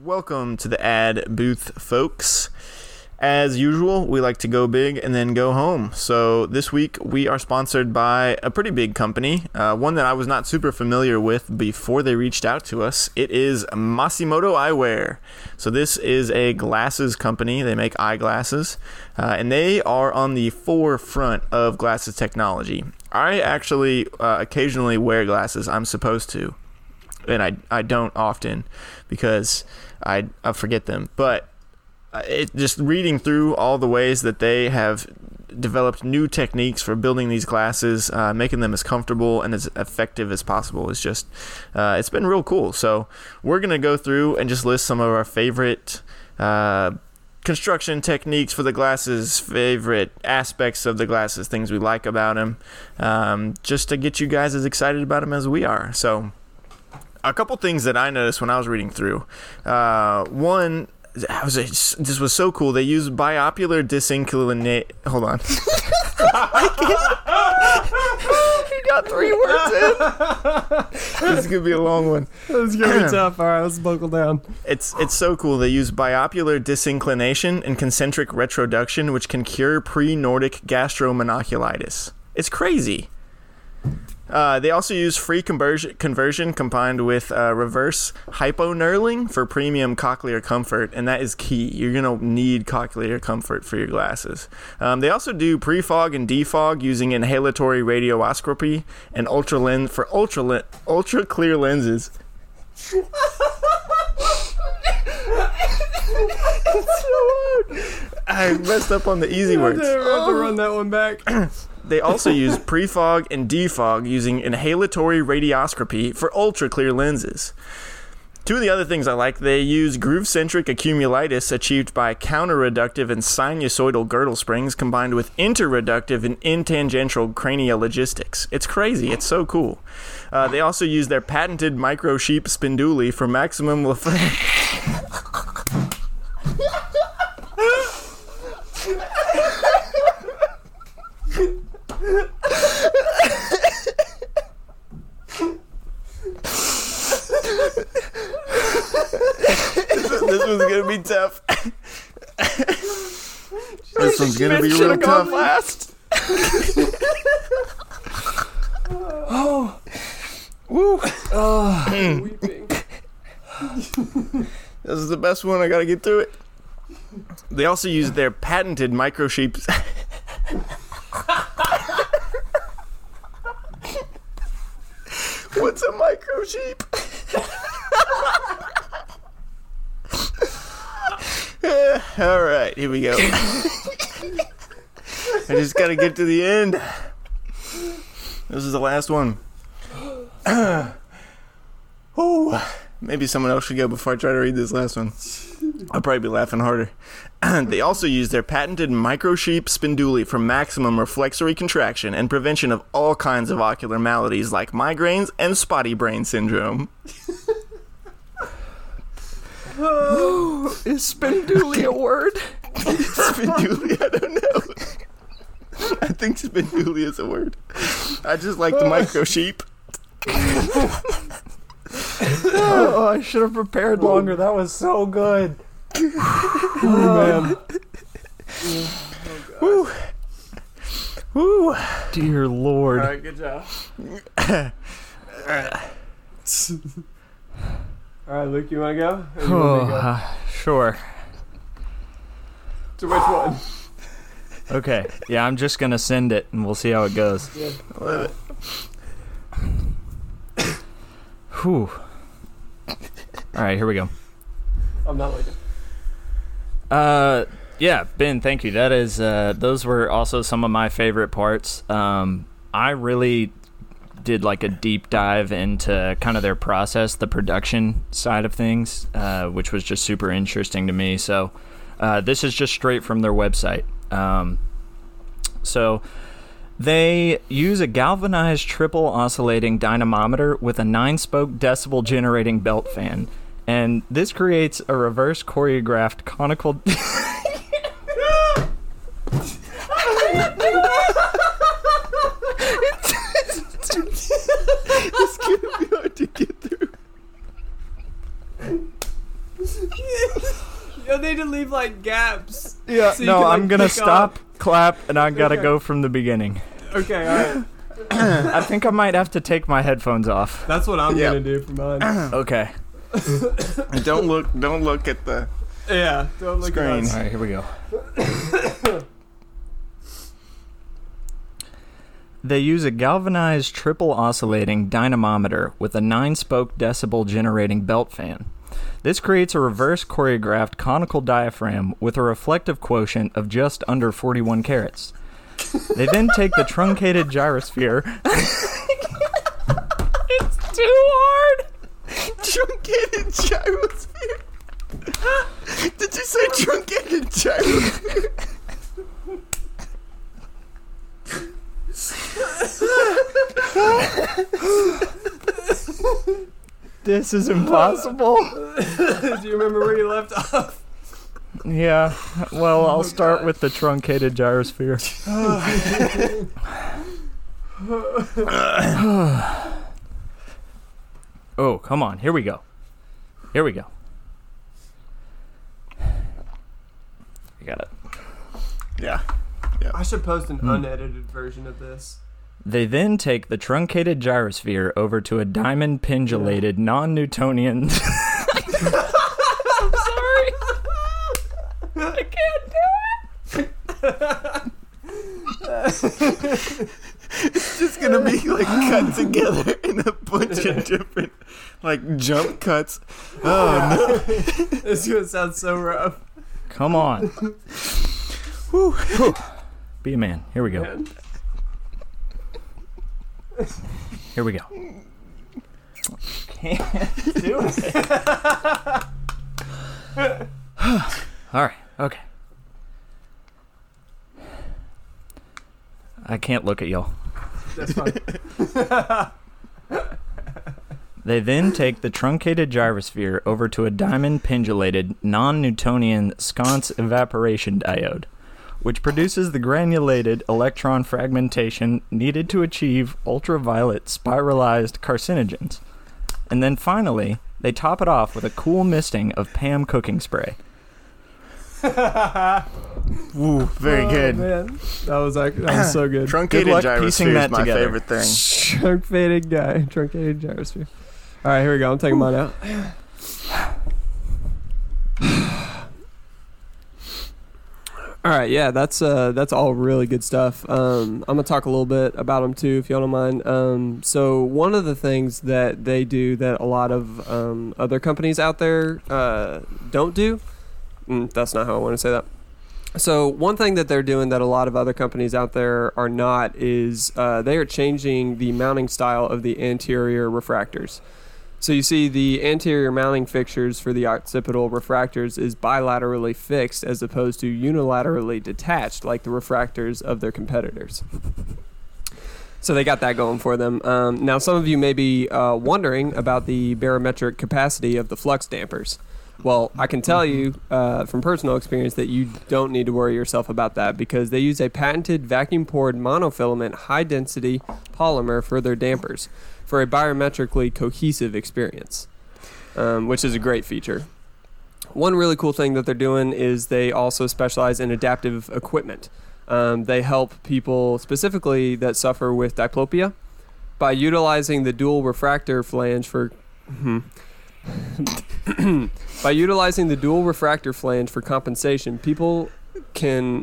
Welcome to the ad booth, folks. As usual, we like to go big and then go home. So this week we are sponsored by a pretty big company, one that I was not super familiar with before they reached out to us. It is Masimoto Eyewear. So this is a glasses company. They make eyeglasses, and they are on the forefront of glasses technology. I actually occasionally wear glasses. I'm supposed to, and I don't often because I forget them, but it, just reading through all the ways that they have developed new techniques for building these glasses, making them as comfortable and as effective as possible is just, it's been real cool. So we're going to go through and just list some of our favorite construction techniques for the glasses, favorite aspects of the glasses, things we like about them, just to get you guys as excited about them as we are. So a couple things that I noticed when I was reading through. One, this was so cool. They use biopular disinclination. Hold on. You got three words in. This is gonna be a long one. This is gonna be tough. All right, let's buckle down. It's so cool. They use biopular disinclination and concentric retroduction, which can cure pre-Nordic gastromonoculitis. It's crazy. They also use free conversion combined with reverse hyponurling for premium cochlear comfort, and that is key. You're going to need cochlear comfort for your glasses. They also do pre-fog and defog using inhalatory radioscopy and ultra clear lenses. It's so hard. I messed up on the easy words. I have to run that one back. They also use pre-fog and defog using inhalatory radioscopy for ultra-clear lenses. Two of the other things I like, they use groove-centric accumulitis achieved by counter-reductive and sinusoidal girdle springs combined with inter-reductive and intangential craniologistics. It's crazy. It's so cool. They also use their patented micro-sheep spinduli for maximum effect. This one's gonna be tough. This one's gonna be real tough. Last. Oh, woo! I'm weeping. This is the best one. I gotta get through it. They also use their patented micro-sheeps. What's a micro-sheep? All right, here we go. I just gotta get to the end. This is the last one. Oh, maybe someone else should go before I try to read this last one. I'll probably be laughing harder. They also use their patented micro-sheep spinduli for maximum reflexory contraction and prevention of all kinds of ocular maladies like migraines and spotty brain syndrome. Is spinduli a word? Spinduli, I don't know. I think spinduli is a word. I just like the micro-sheep. Oh, I should have prepared longer. That was so good. Oh, man. Oh, woo. Woo. Dear Lord. All right, good job. All right, Luke, you want to go? Sure. To which one? Okay. Yeah, I'm just going to send it, and we'll see how it goes. Yeah. I love it. Whew. All right, here we go. I'm not waiting. Yeah, Ben, thank you. That is, those were also some of my favorite parts. I really did like a deep dive into kind of their process, the production side of things, which was just super interesting to me. So this is just straight from their website. So they use a galvanized triple oscillating dynamometer with a 9-spoke decibel generating belt fan. And this creates a reverse choreographed conical... It's gonna be hard to get through. You'll need to leave like gaps. Yeah. So no, I'm gonna stop, clap, and I gotta go from the beginning. Okay. All right. I think I might have to take my headphones off. That's what I'm gonna do for mine. Okay. Don't look at the. Yeah. Don't look screen. At us. All right. Here we go. They use a galvanized triple oscillating dynamometer with a 9-spoke decibel generating belt fan. This creates a reverse choreographed conical diaphragm with a reflective quotient of just under 41 carats. They then take the truncated gyrosphere. It's too hard! Truncated gyrosphere? Did you say truncated gyrosphere? This is impossible. Do you remember where you left off? Yeah, well, I'll start with the truncated gyrosphere. Oh, come on, here we go. Here we go. You got it. Yeah. Yep. I should post an unedited version of this. They then take the truncated gyrosphere over to a diamond pendulated non-Newtonian... I'm sorry. I can't do it. It's just going to be like cut together in a bunch of different like jump cuts. Oh, no. It's going to sound so rough. Come on. Whew. Whew. Be a man. Here we go. Here we go. Can't do it. All right. Okay. I can't look at y'all. That's fine. They then take the truncated gyrosphere over to a diamond pendulated non-Newtonian sconce evaporation diode, which produces the granulated electron fragmentation needed to achieve ultraviolet spiralized carcinogens. And then finally, they top it off with a cool misting of PAM cooking spray. Ooh, very good. Man. That was so good. Truncated good luck gyrosphere that is my together. Favorite thing. Truncated gyrosphere. All right, here we go. I'm taking mine out. All right, yeah, that's all really good stuff. I'm going to talk a little bit about them, too, if y'all don't mind. So one of the things that they do that a lot of other companies out there don't do, that's not how I want to say that. So one thing that they're doing that a lot of other companies out there are not is they are changing the mounting style of the anterior refractors. So you see the anterior mounting fixtures for the occipital refractors is bilaterally fixed as opposed to unilaterally detached like the refractors of their competitors. So they got that going for them. Now some of you may be wondering about the barometric capacity of the flux dampers. Well, I can tell you from personal experience that you don't need to worry yourself about that because they use a patented vacuum-poured monofilament high-density polymer for their dampers for a barometrically cohesive experience, which is a great feature. One really cool thing that they're doing is they also specialize in adaptive equipment. They help people specifically that suffer with diplopia by utilizing the dual refractor flange for... By utilizing the dual refractor flange for compensation, people can...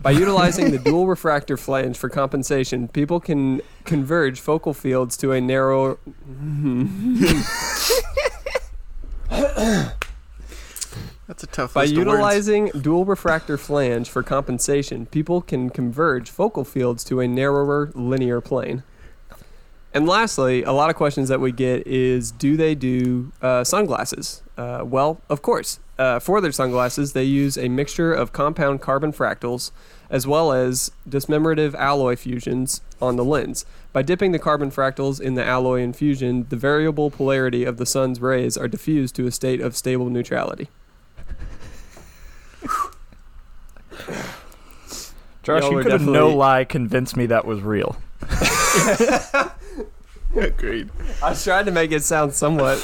By utilizing the dual refractor flange for compensation, people can converge focal fields to a narrow... That's a tough one. By utilizing dual refractor flange for compensation, people can converge focal fields to a narrower linear plane. And lastly, a lot of questions that we get is, do they do sunglasses? Well, of course. For their sunglasses, they use a mixture of compound carbon fractals as well as dismembrative alloy fusions on the lens. By dipping the carbon fractals in the alloy infusion, the variable polarity of the sun's rays are diffused to a state of stable neutrality. Josh, you could have no lie convinced me that was real. Agreed. I was trying to make it sound somewhat.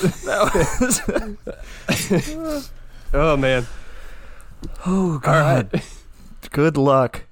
Oh man. Oh God. All right. Good luck.